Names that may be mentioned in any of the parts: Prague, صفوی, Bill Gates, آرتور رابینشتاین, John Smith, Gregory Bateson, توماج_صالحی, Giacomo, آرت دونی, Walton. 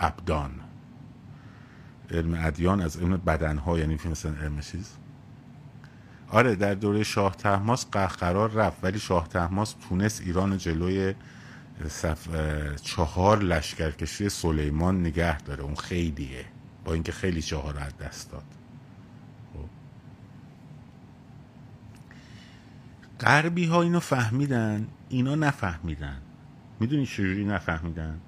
ابدان. علم ادیان از علم بدنها، یعنی مثلا علم چیز. آره در دوره شاه طهماس قهقرار رفت، ولی شاه طهماس تونست ایران جلوی چهار لشکرکشی سلیمان نگه داره. اون خیلیه، با اینکه خیلی چهار رو از دست داد. غربی ها اینو فهمیدن، اینا نفهمیدن. میدونی چجوری نفهمیدن؟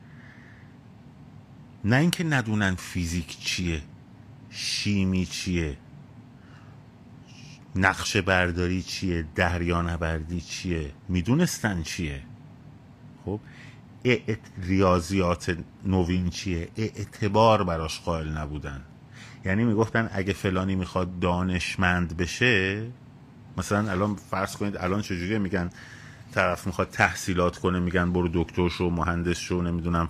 نه اینکه ندونن فیزیک چیه، شیمی چیه، نقشه برداری چیه، دریانوردی چیه، میدونستن چیه. خب ریاضیات نوین چیه، اعتبار براش قائل نبودن. یعنی میگفتن اگه فلانی میخواد دانشمند بشه، مثلا الان فرض کنید الان چجوریه، میگن طرف میخواد تحصیلات کنه، میگن برو دکتر شو، مهندس شو، نمیدونم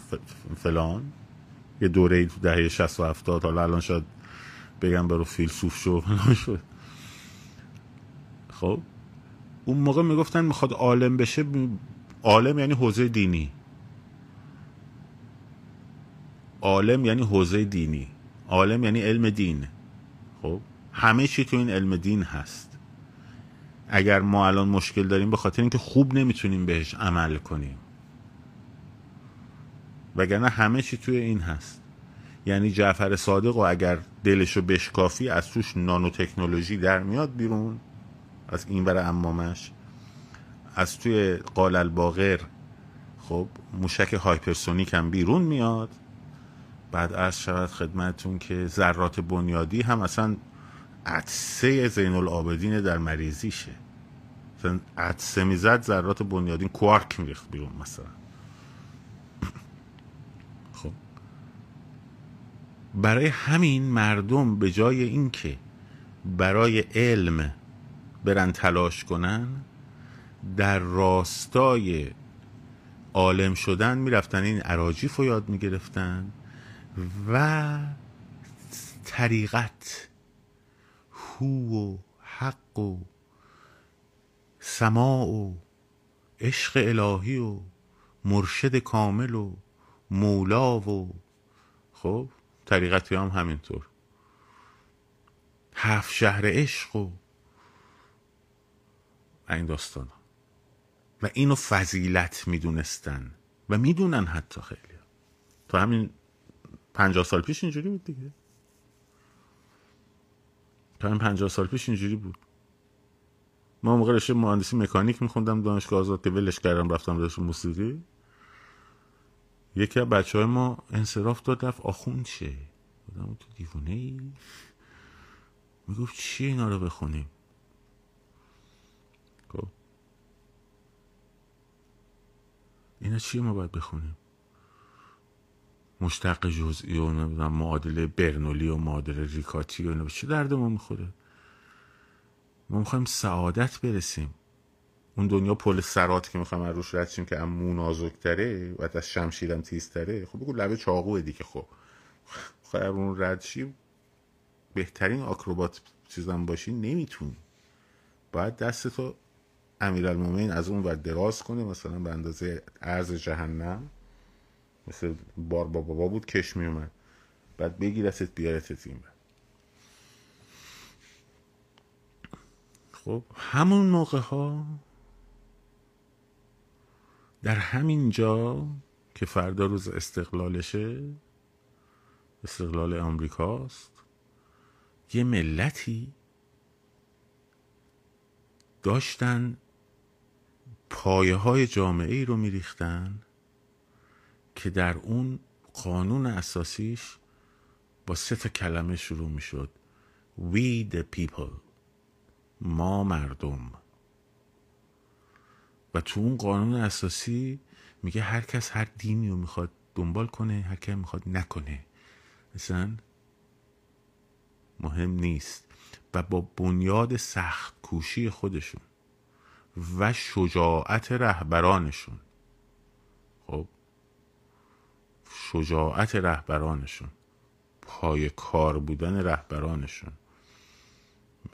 فلان. یه دوره‌ای تو دهه 60 و 70، حالا الان شاید بگم برو فیلسوف شو فلان شو. خب اون موقع میگفتن میخواد عالم بشه، عالم یعنی حوزه دینی، عالم یعنی حوزه دینی، عالم یعنی علم دین. خب همه چی تو این علم دین هست. اگر ما الان مشکل داریم به خاطر اینکه خوب نمیتونیم بهش عمل کنیم، وگرنه همه چی توی این هست. یعنی جعفر صادق و اگر دلشو بشکافی از توش نانو تکنولوژی در میاد بیرون، از این بره امامش، از توی قال الباقر خب موشک هایپرسونیک هم بیرون میاد. بعد از شود خدمتون که ذرات بنیادی هم اصلا عدسه زین العابدین در مریضیشه، مثلا عدسه میزد ذرات بنیادی کوارک میریخت بیرون مثلا. خب برای همین مردم به جای اینکه برای علم برن تلاش کنن، در راستای عالم شدن میرفتن، این اراجیف رو یاد میگرفتن و طریقت هو و حق و سماع و عشق الهی و مرشد کامل و مولا و خب طریقتی هم همینطور هفت شهر عشق و این داستان ها. و اینو فضیلت میدونستن و میدونن حتی خیلی ها. تا همین 50 سال پیش اینجوری بود دیگه. تا همین 50 سال پیش اینجوری بود. ما موقع رشته مهندسی مکانیک میخوندم دانشگاه آزاد، که ولش کردم رفتم رشته موسیقی. یکی از بچه های ما انصراف داد رفت آخوند شه. بودم تو دیوونه ای، میگفت چی اینا رو بخونیم. اینا چیه ما باید بخونیم؟ مشتق جزئی و معادله برنولی و معادله ریکاتی و اینا چه درد ما میخوره؟ ما میخوایم سعادت برسیم. اون دنیا پل سرات که میخوایم از روش رد شیم که امو نازک‌تره و از شمشیرم تیزتره. خب بگو لبه چاقوه دیگه. خب خب اون رد شیم، بهترین آکروبات چیزم باشی نمیتونی. باید دستتو امیرالمومنین از اون ور دراز کنه، مثلا به اندازه عرض جهنم، مثل بار با بابا بود کش می اومد، بعد بگیرتت بیارتت این بعد. خب همون موقع ها در همین جا که فردا روز استقلالشه، استقلال آمریکاست، یه ملتی داشتن پایه های جامعه ای رو میریختن که در اون قانون اساسیش با 3 کلمه شروع میشد: We the people، ما مردم. و تو اون قانون اساسی میگه هر کس هر دینی رو میخواد دنبال کنه، هر کس میخواد نکنه، مثلا مهم نیست. و با بنیاد سخت کوشی خودشون و شجاعت رهبرانشون، خب شجاعت رهبرانشون، پای کار بودن رهبرانشون،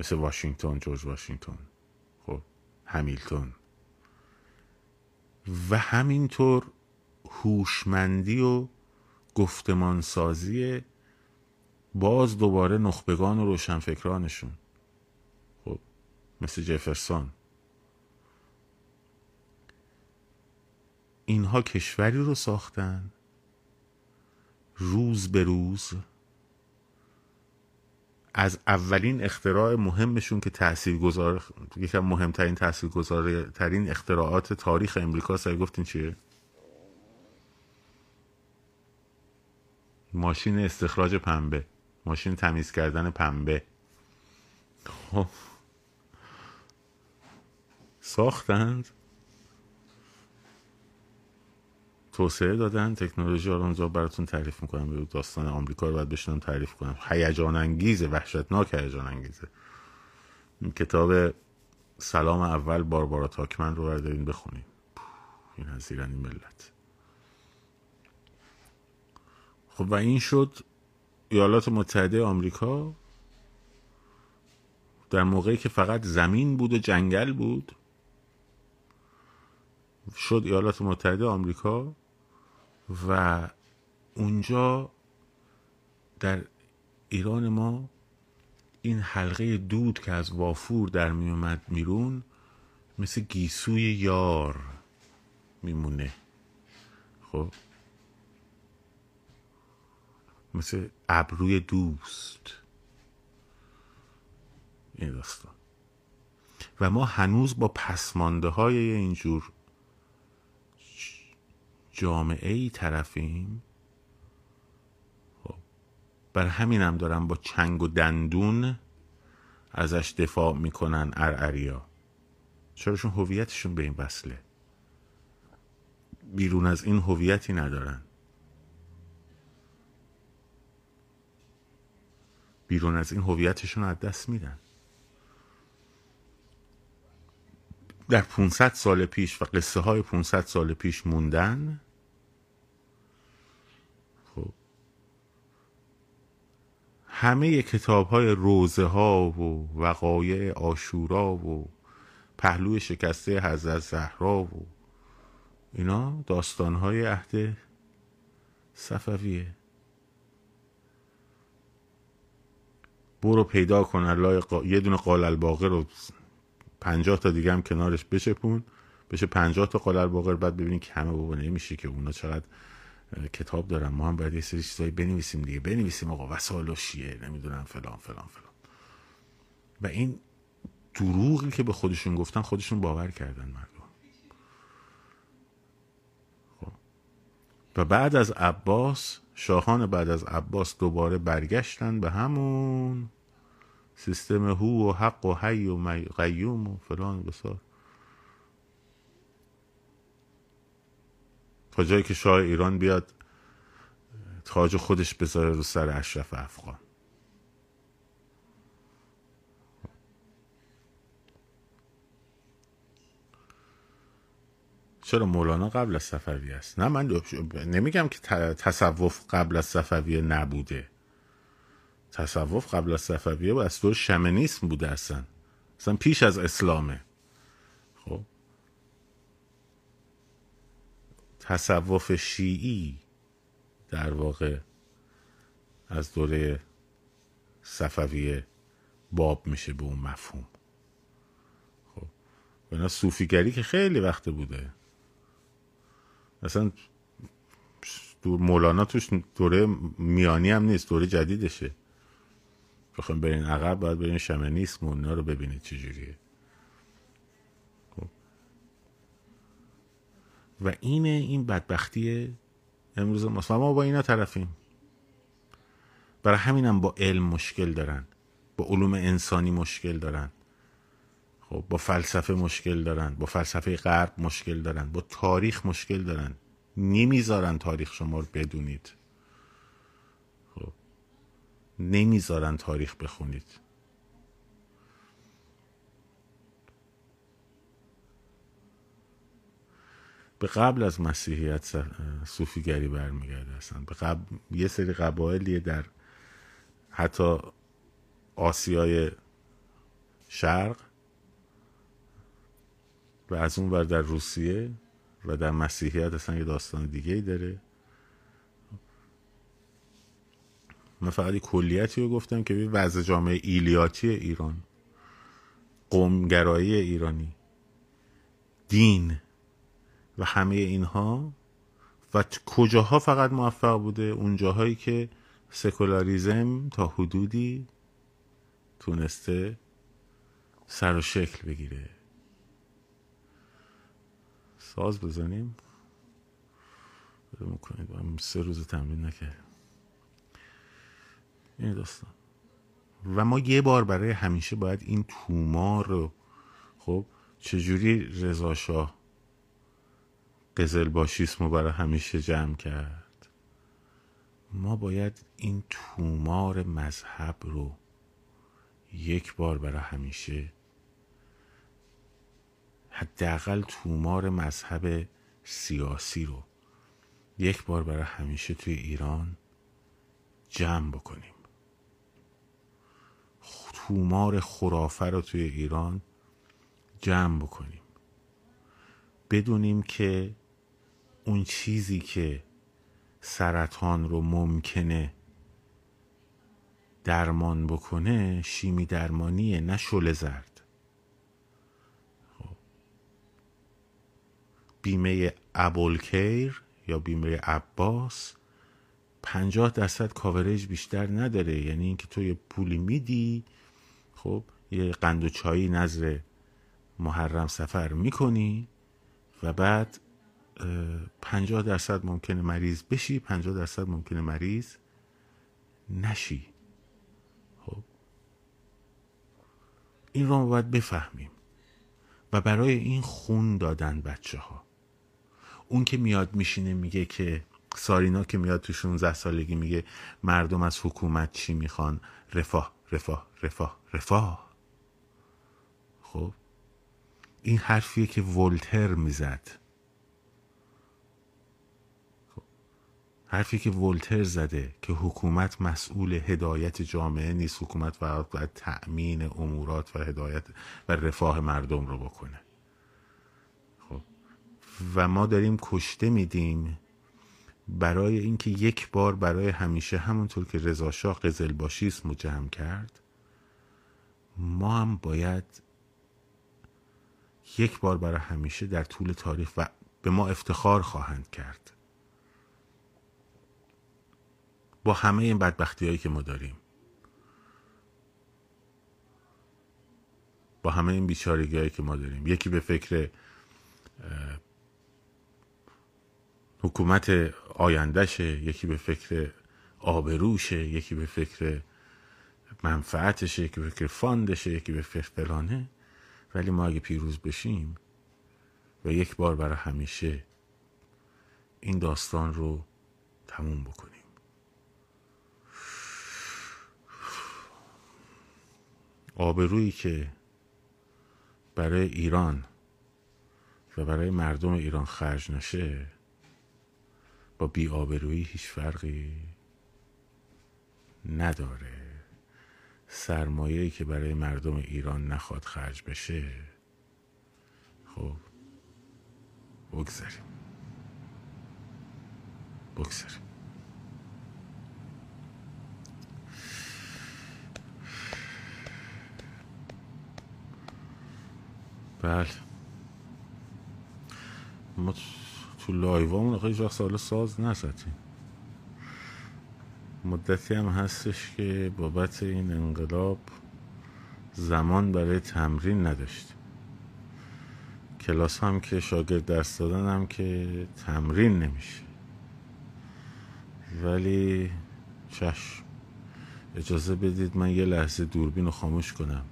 مثل واشنگتن، جورج واشنگتن، خب همیلتون، و همینطور هوشمندی و گفتمانسازی باز دوباره نخبگان و روشنفکرانشون، خب مثل جفرسون، اینها کشوری رو ساختن روز به روز از اولین اختراع مهمشون که تاثیرگذار، یکم مهمترین تاثیرگذارترین اختراعات تاریخ امریکا، سر گفتین چیه؟ ماشین استخراج پنبه، ماشین تمیز کردن پنبه، خب ساختند، توسعه دادن، تکنولوژی رو اونجا براتون تعریف میکنم. داستان آمریکا رو باید بشنم تعریف کنم، هیجان انگیزه، وحشتناک هیجان انگیزه. کتاب سلام اول باربارا تاکمن رو بردارین بخونین، این از ایرانی ملت. خب و این شد ایالات متحده آمریکا در موقعی که فقط زمین بود و جنگل بود، شد ایالات متحده آمریکا. و اونجا در ایران ما این حلقه دود که از وافور در می اومد بیرون مثل گیسوی یار میمونه، خب مثل ابروی دوست، این داستان. و ما هنوز با پسمانده های اینجور جامعه‌ای طرفیم. بر همینم دارن با چنگ و دندون ازش دفاع میکنن ارعریا، چراشون هویتشون به این وصله، بیرون از این هویتی ندارن، بیرون از این هویتشون از دست میدن. در 500 سال پیش و قصه های 500 سال پیش موندن، همه کتاب های روزه ها و وقایع عاشورا و پهلوی شکسته حضرت زهرا و اینا داستان های عهد صفویه. برو پیدا کن یه دونه قال الباقر رو 50 تا دیگه هم کنارش بچپون، بشه 50 تا قال الباقر، بعد ببینید که همه بابا نمیشه که اونا چقدر کتاب دارن، ما هم باید یه سری چیزایی بنویسیم دیگه، بنویسیم آقا وسائل شیعه نمیدونم فلان فلان فلان. و این دروغی که به خودشون گفتن خودشون باور کردن مردم. خب و بعد از عباس، شاهان بعد از عباس دوباره برگشتن به همون سیستم هو و حق و حی و قیوم و فلان بسار، تا جایی که شاه ایران بیاد تاج خودش بذاره رو سر اشرف افغان. چرا مولانا قبل از صفوی است؟ نه من نمیگم که تصوف قبل از صفوی نبوده، تصوف قبل از صفویه و از دور شمنیسم بوده، اصلا پیش از اسلامه. خب تصوف شیعی در واقع از دوره صفویه باب میشه به اون مفهوم. خب بنا صوفیگری که خیلی وقت بوده، اصلا مولانا توش دوره میانی هم نیست، دوره جدیدشه. بخوایم برین عقب باید برین شمنیسم و اونا رو ببینید چجوریه. و این بدبختی امروز ماست و ما با اینا طرفیم. برای همینم با علم مشکل دارن، با علوم انسانی مشکل دارن، خب با فلسفه مشکل دارن، با فلسفه غرب مشکل دارن، با تاریخ مشکل دارن، نمیذارن تاریخ شما رو بدونید، خب نمیذارن تاریخ بخونید. به قبل از مسیحیت صوفیگری برمیگرده، اصلا به قبل یه سری قبایلی در حتی آسیای شرق و از اون ور در روسیه و در مسیحیت اصلا یه داستان دیگه ای داره. من فقط کلیتی رو گفتم که وضع جامعه ایلیاتی ایران، قومگرایی ایرانی، دین و همه اینها و کجاها فقط موفق بوده، اونجاهایی که سکولاریزم تا حدودی تونسته سر و شکل بگیره. ساز بزنیم کنید. من 3 روز تمرین نکردم این داستان و ما یه بار برای همیشه باید این تومار رو، خب چجوری رضا شاه قزلباشیسم رو برای همیشه جمع کرد، ما باید این تومار مذهب رو یک بار برای همیشه، حداقل تومار مذهب سیاسی رو یک بار برای همیشه توی ایران جمع بکنیم، تومار خرافه رو توی ایران جمع بکنیم، بدونیم که اون چیزی که سرطان رو ممکنه درمان بکنه شیمی درمانیه، نه شعله زرد. بیمه ابوالخیر یا بیمه عباس 50% کاوریج بیشتر نداره، یعنی اینکه تو یه پولی میدی، خب یه قند و چایی نظر محرم سفر میکنی و بعد 50% ممکنه مریض بشی، 50% ممکنه مریض نشی. خب این رو باید بفهمیم و برای این خون دادن بچه ها. اون که میاد میشینه میگه که سارینا که میاد تو 16 سالگی میگه مردم از حکومت چی میخوان؟ رفاه، رفاه، رفاه، رفاه. خب این حرفیه که ولتر میزد، حرفی که ولتر زده که حکومت مسئول هدایت جامعه نیست، حکومت باید تأمین امورات و هدایت و رفاه مردم رو بکنه. خب و ما داریم کشته میدیم برای اینکه یک بار برای همیشه، همونطور که رضا شاه قزلباشیسم رو جمع کرد، ما هم باید یک بار برای همیشه در طول تاریخ و به ما افتخار خواهند کرد با همه این بدبختی هایی که ما داریم، با همه این بیچارگی هایی که ما داریم. یکی به فکر حکومت آیندهشه، یکی به فکر آبروشه، یکی به فکر منفعتشه، یکی به فکر فاندشه، یکی به فکر فلانه. ولی ما اگه پیروز بشیم و یک بار برای همیشه این داستان رو تموم بکنیم، آبرویی که برای ایران و برای مردم ایران خرج نشه با بی آبرویی هیچ فرقی نداره. سرمایه‌ای که برای مردم ایران نخواد خرج بشه، خب بگذاریم. بله ما تو لایوامون آخه هیچ وقت سال ساز نزدیم، مدتی هم هستش که بابت این انقلاب زمان برای تمرین نداشتیم، کلاس هم که شاگرد درس دادن هم که تمرین نمیشه. ولی چشم، اجازه بدید من یه لحظه دوربین رو خاموش کنم،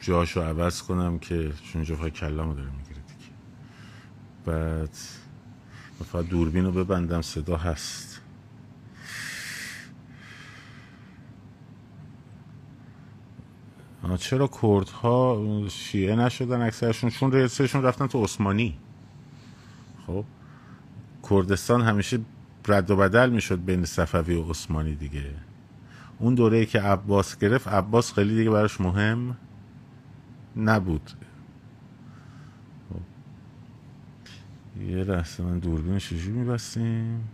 جاشو عوض کنم که چون جفای کلامو داره میگیره دیگه. بعد فقط دوربین رو ببندم، صدا هست. چرا کردها شیعه نشدن اکثرشون؟ چون ریسشون رفتن تو عثمانی. خب کردستان همیشه رد و بدل میشد بین صفوی و عثمانی دیگه. اون دوره‌ای که عباس گرفت، عباس خیلی دیگه براش مهم نبود. یه لحظه من دوربین شجوری میبستیم.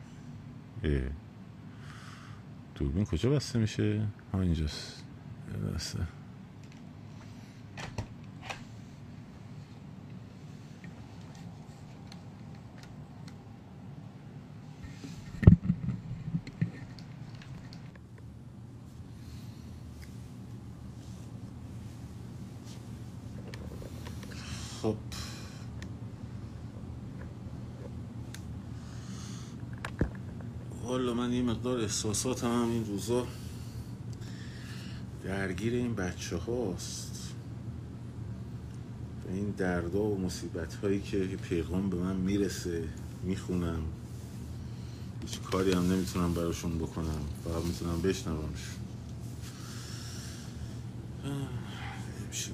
دوربین کجا بسته میشه؟ ها اینجاست بسته. خب والا من یه مقدار احساساتم هم این روزا درگیر این بچه هاست، این دردا و مصیبت هایی که پیغام به من میرسه میخونم، هیچ کاری هم نمیتونم براشون بکنم، فقط میتونم بشنومش.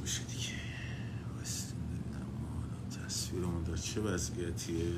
میشه دیگه واسه نمیدونم تصویرمون در چه وضعیتیه.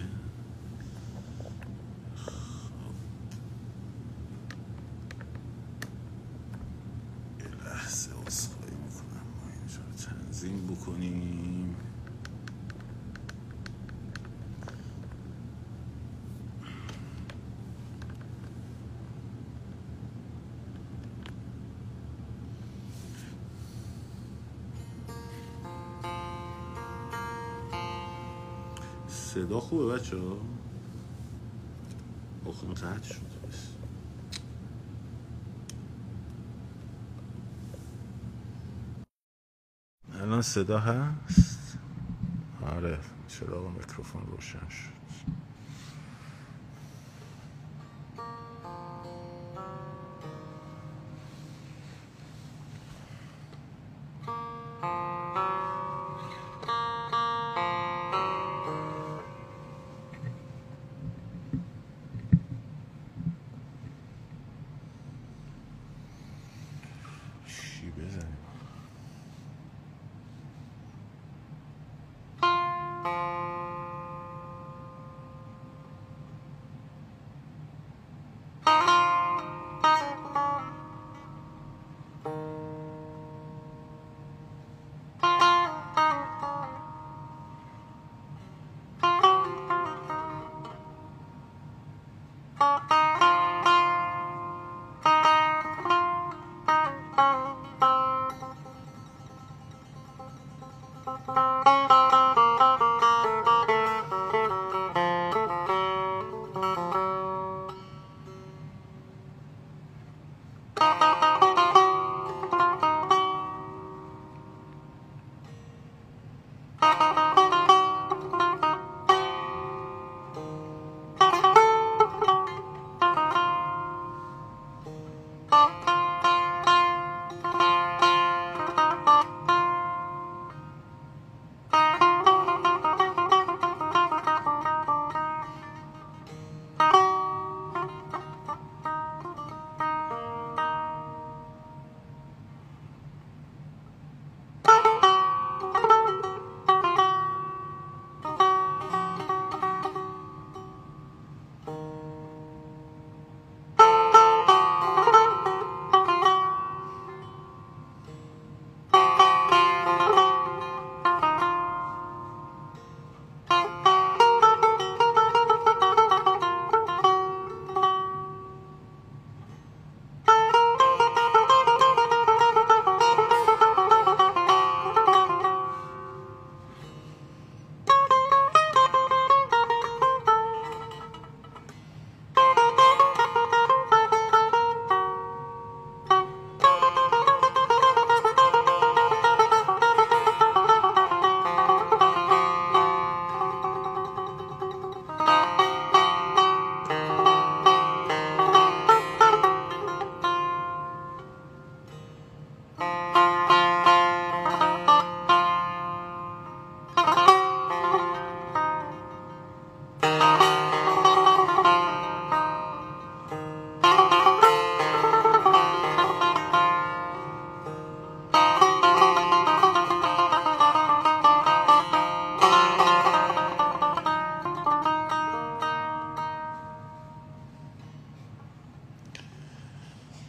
صدا خوبه بچه ها؟ آخه قطع شد. الان صدا هست؟ آره چراغ میکروفون روشن شد.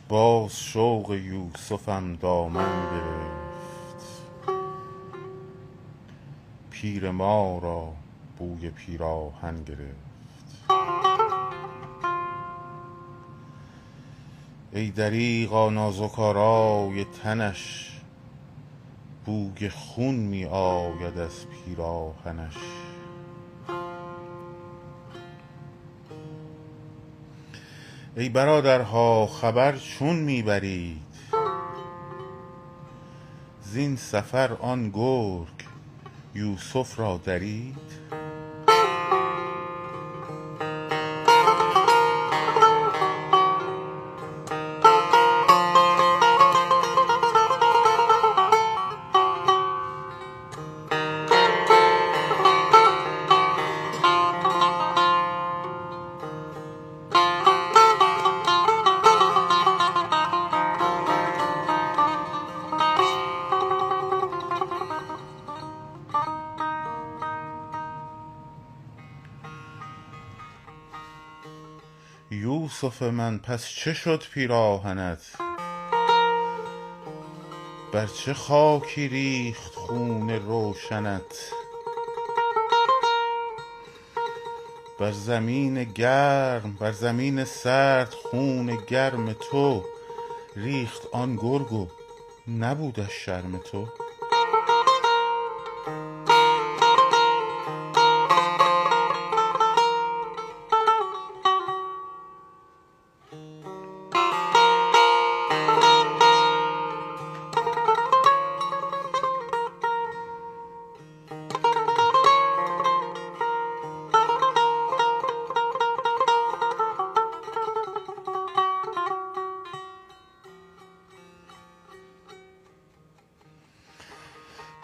باز شوق یوسفم دامن گرفت، پیر ما را بوی پیراهن گرفت. ای دریغا نازکارای تنش، بوی خون می آید از پیراهنش. ای برادرها خبر چون می برید، زین سفر آن گرگ یوسف را درید. یوسف من پس چه شد پیراهنت؟ بر چه خاکی ریخت خون روشنت؟ بر زمین گرم، بر زمین سرد خون گرم تو ریخت آن گرگ و نبودش شرم تو.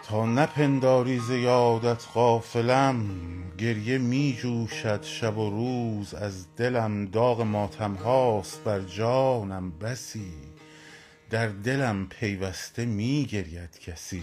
تا نپنداری ز یادت غافلم، گریه می جوشد شب و روز از دلم. داغ ماتم هاست بر جانم بسی، در دلم پیوسته می گرید کسی.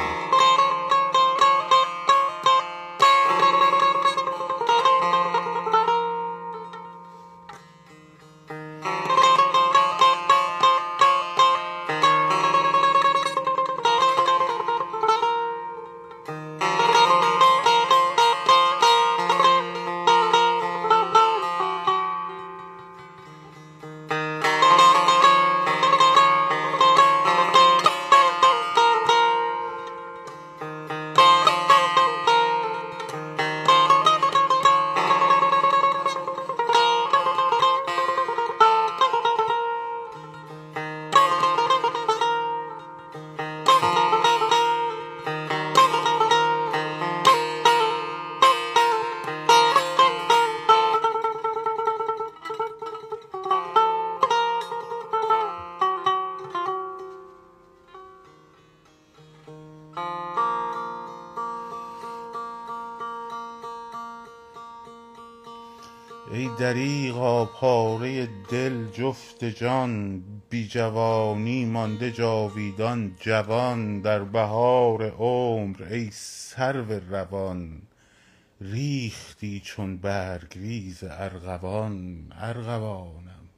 ای دریغا پاره دل جفت جان، بی جوانی مانده جاویدان جوان. در بهار عمر ای سرو روان، ریختی چون برگریز ارغوان. ارغوانم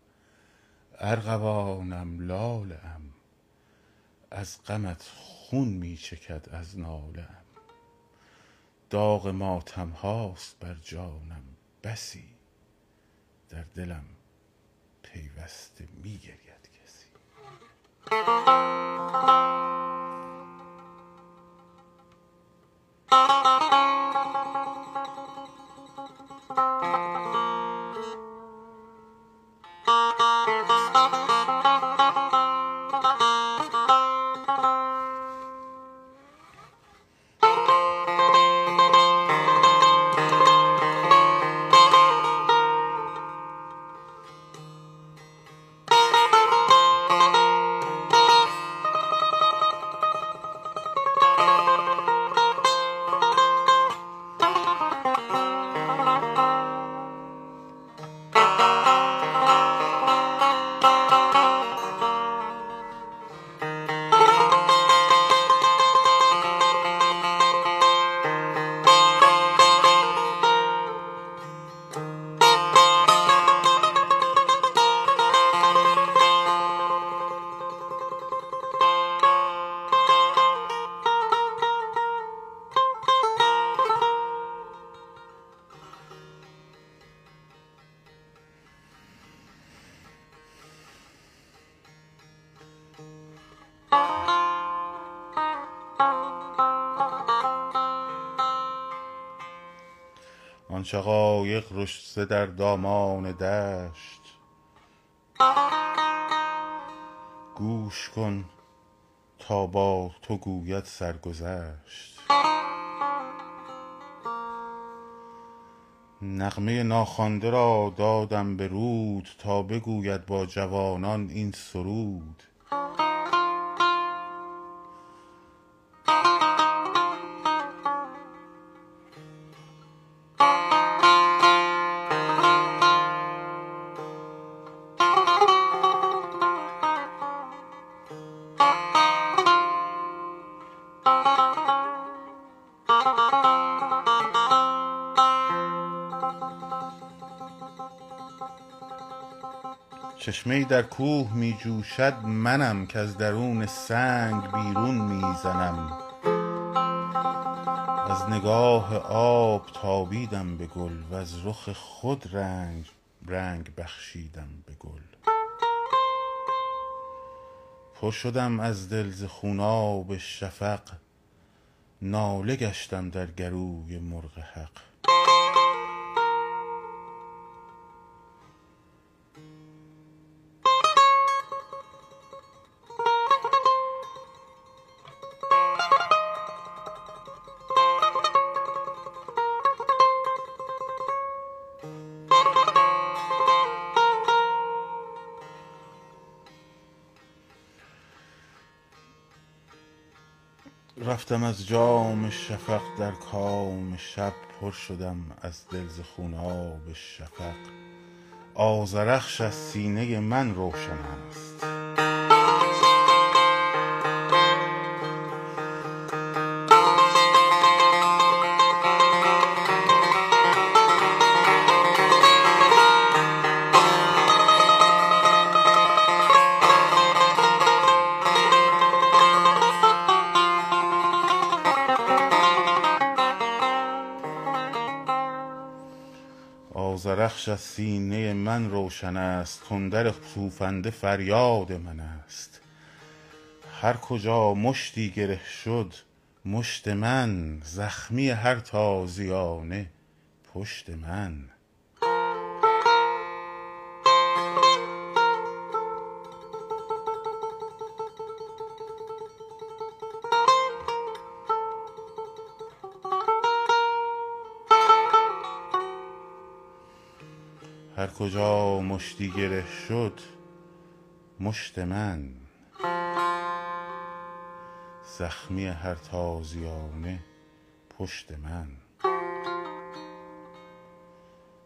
ارغوانم لاله‌ام، از غمت خون می چکد از ناله‌ام. داغ ماتم هاست بر جانم بسی، در دلم پیوسته می گرید کسی. چقایق رشته در دامان دشت. گوش کن تا با تو گوید سرگذشت. نغمه ناخوانده را دادم به رود تا بگوید با جوانان این سرود. چشمه‌ای در کوه می جوشد منم که از درون سنگ بیرون می زنم. از نگاه آب تابیدم به گل و از رخ خود رنگ بخشیدم به گل. پر شدم از دل ز خوناب شفق، ناله گشتم در گلوی مرغ حق. رفتم از جام شفق در کام شب، پر شدم از دل ز خوناب شفق. آذرخش از سینه من روشن است، آذرخش از سینه من روشن است، تندر توفنده فریاد من است. هر کجا مشتی گره شد مشت من، زخمی هر تازیانه پشت من. هر کجا مشتی گره شد مشت من، زخمی هر تازیانه پشت من.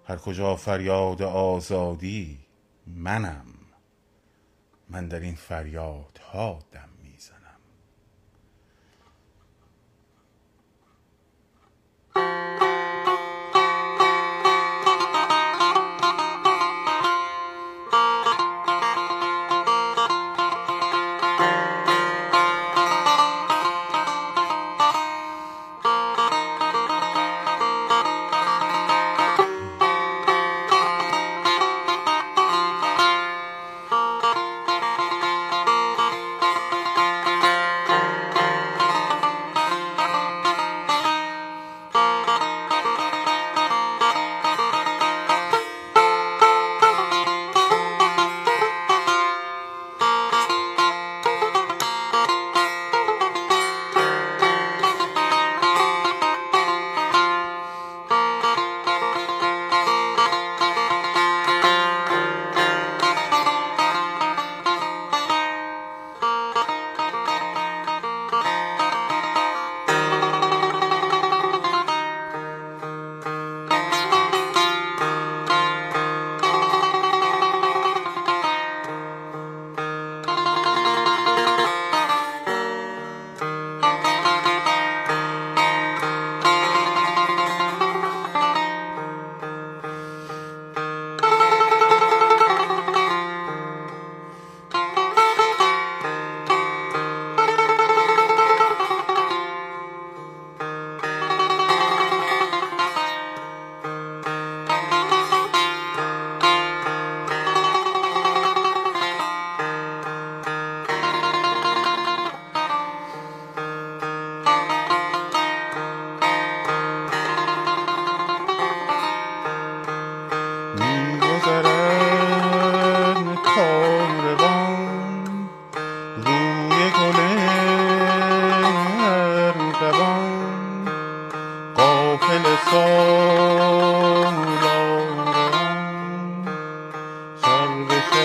هر کجا فریاد آزادی منم، من در این فریادها دم میزنم.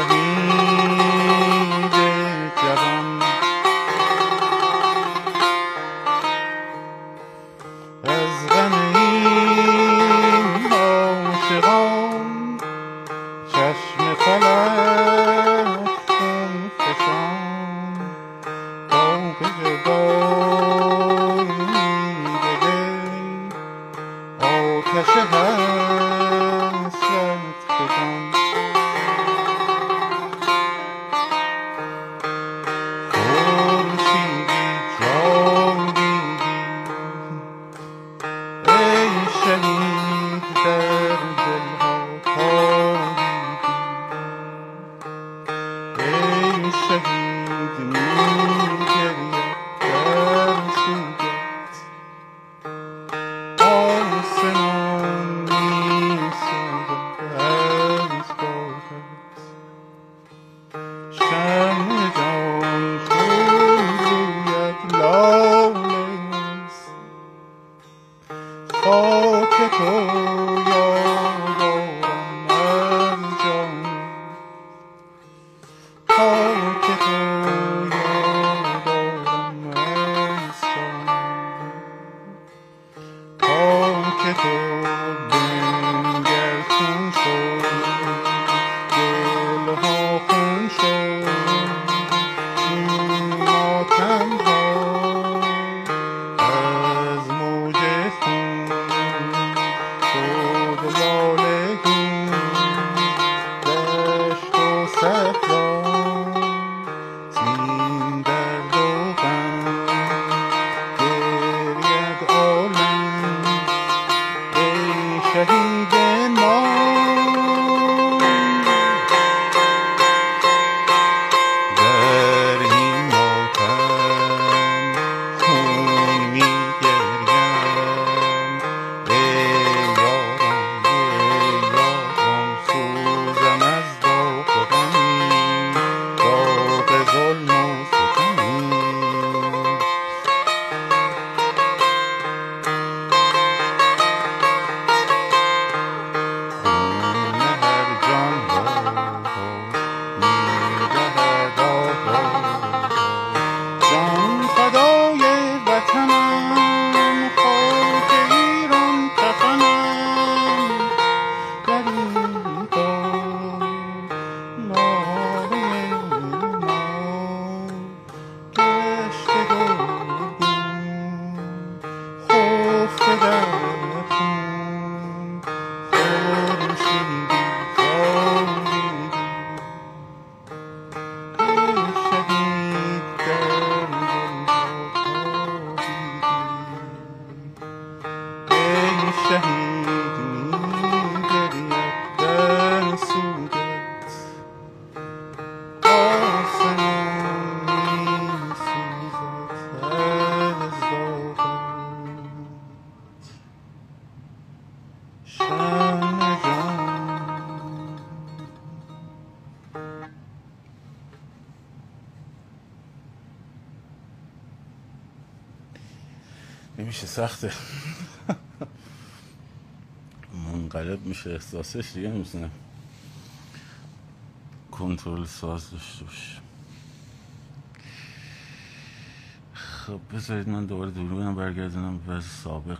امید جوان از غم این عاشقان چشم فلک خون فشان داغ جدایی دلی آتش حسرت فشان نمیشه، سخته، منقلب میشه احساسش، دیگه نمیتونم کنترل ساز داشته باشه. خب بذارید من دوباره دوربینم برگردونم به وضع سابق.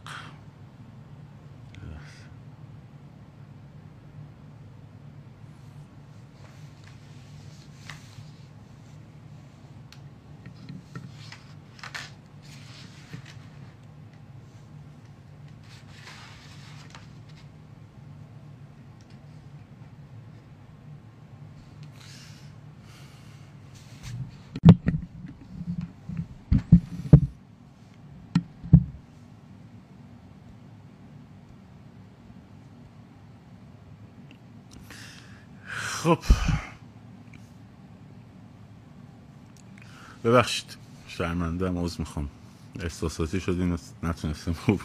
خب ببخشید، شرمنده هم، عذر میخوام، احساساتی شدیم نتونستم خوب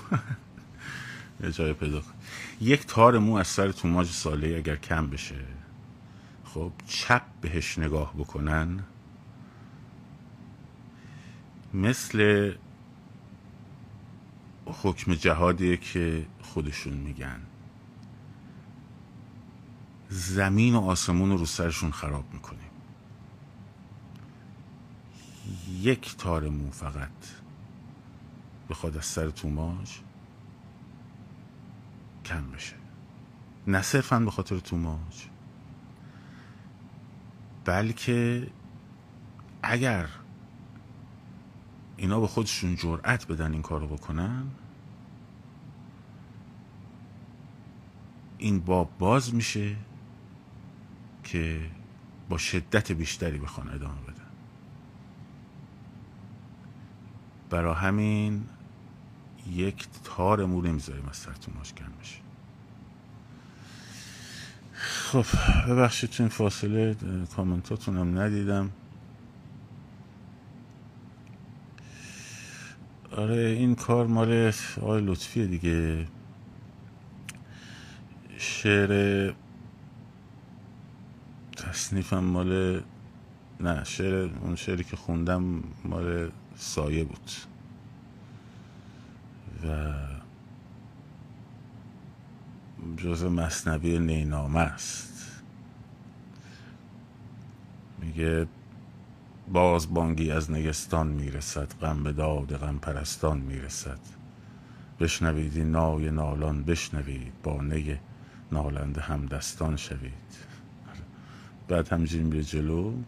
جای پیدا کنم. یک تار مو از سر توماج صالحی اگر کم بشه، خب چپ بهش نگاه بکنن، مثل حکم جهادیه که خودشون میگن. زمین و آسمون رو سرشون خراب میکنیم. یک تار مو فقط بخواد از سر توماج کم بشه، نه صرفاً به خاطر توماج، بلکه اگر اینا به خودشون جرأت بدن این کارو بکنن، این باب باز میشه که با شدت بیشتری بخوان ادامه بدن. برای همین یک تار مو نمیذاریم از سر توماج کم بشه. خب ببخشید تو این فاصله کامنتاتونم ندیدم. آره این کار مال آقای لطفیه دیگه. شعر تصنیفم مال، نه شعر، اون شعری که خوندم مال سایه بود و جزء مثنوی نینامه است. میگه باز بانگی از نگستان میرسد، غم به داد غم پرستان میرسد. بشنوید این نای نالان، بشنوید با نی نالنده همدستان شوید. بعد همجین به جلو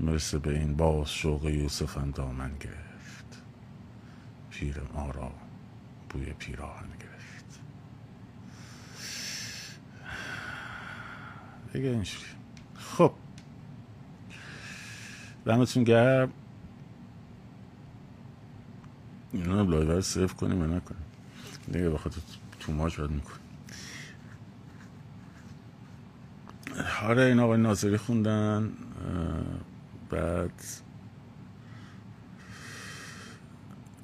مرسه به این باز شوق یوسف اندامن گرفت، پیر ما را بوی پیراهن گرفت. دیگه اینجوری. خب دمتون گرم. اینا رو لایو رو سیو کنیم یا نکنیم دیگه، بخاطر توماج باید میکنیم. آره این آقای ناظری خوندن، بعد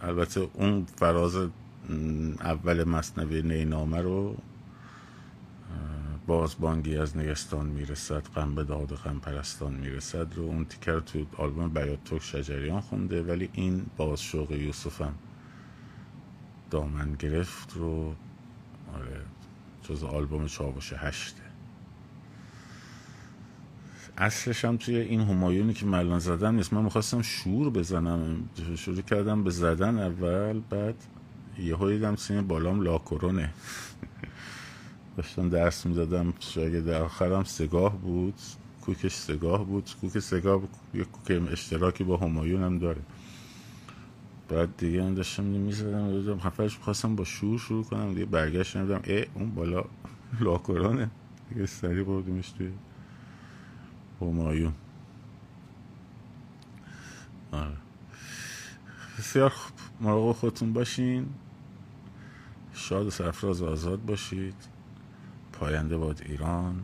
البته اون فراز اول مثنوی نینامه رو، باز بانگی از نگستان میرسد، غم به داد غم پرستان میرسد رو، اون تیکه رو تو آلبوم بیات ترک شجریان خونده، ولی این باز شوق یوسفم دامن گرفت رو آره جز آلبوم چاوش 8. اصلش هم توی این همایونی که ملان زدم نیست. من میخواستم شور بزنم، شروع کردم به زدن اول، بعد یه هاییدم سینه بالام لاکرونه. داشتم درس میدادم، شاید آخرم سگاه بود، کوکش سگاه بود، کوک سگاه یه کوک اشتراکی با همایون هم داره. بعد دیگه هم داشتم میزدم، خفرش میخواستم با شور شروع کنم، دیگه برگشت نمیدم، اون بالا لاکرونه، دیگه سریع بردیمش توی همایون. آره بسیار خوب، مراقب خودتون باشین، شاد و سرفراز آزاد باشید. پاینده باد ایران،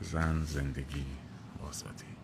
زن، زندگی، آزادی.